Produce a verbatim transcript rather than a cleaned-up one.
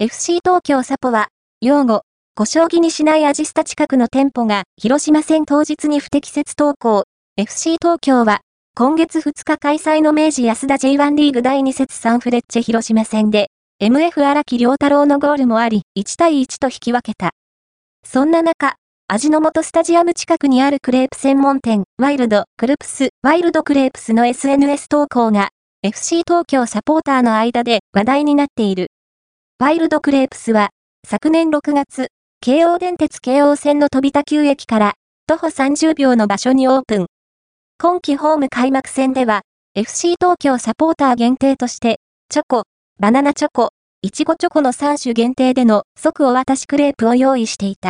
エフシー 東京サポは、用語、故障着にしないアジスタ近くの店舗が広島戦当日に不適切投稿。エフシー 東京は、今月ふつか開催の明治安田 ジェイワン リーグだいに節サンフレッチェ広島戦で、エムエフ 荒木遼太郎のゴールもあり、いちたいいちと引き分けた。そんな中、味の素スタジアム近くにあるクレープ専門店、ワイルドクルプス、ワイルドクレープスの エスエヌエス 投稿が、エフシー 東京サポーターの間で話題になっている。ワイルドクレープスは、昨年ろくがつ、京王電鉄京王線の飛田給駅から、徒歩さんじゅうびょうの場所にオープン。今季ホーム開幕戦では、エフシー 東京サポーター限定として、チョコ、バナナチョコ、いちごチョコのさん種限定での即お渡しクレープを用意していた。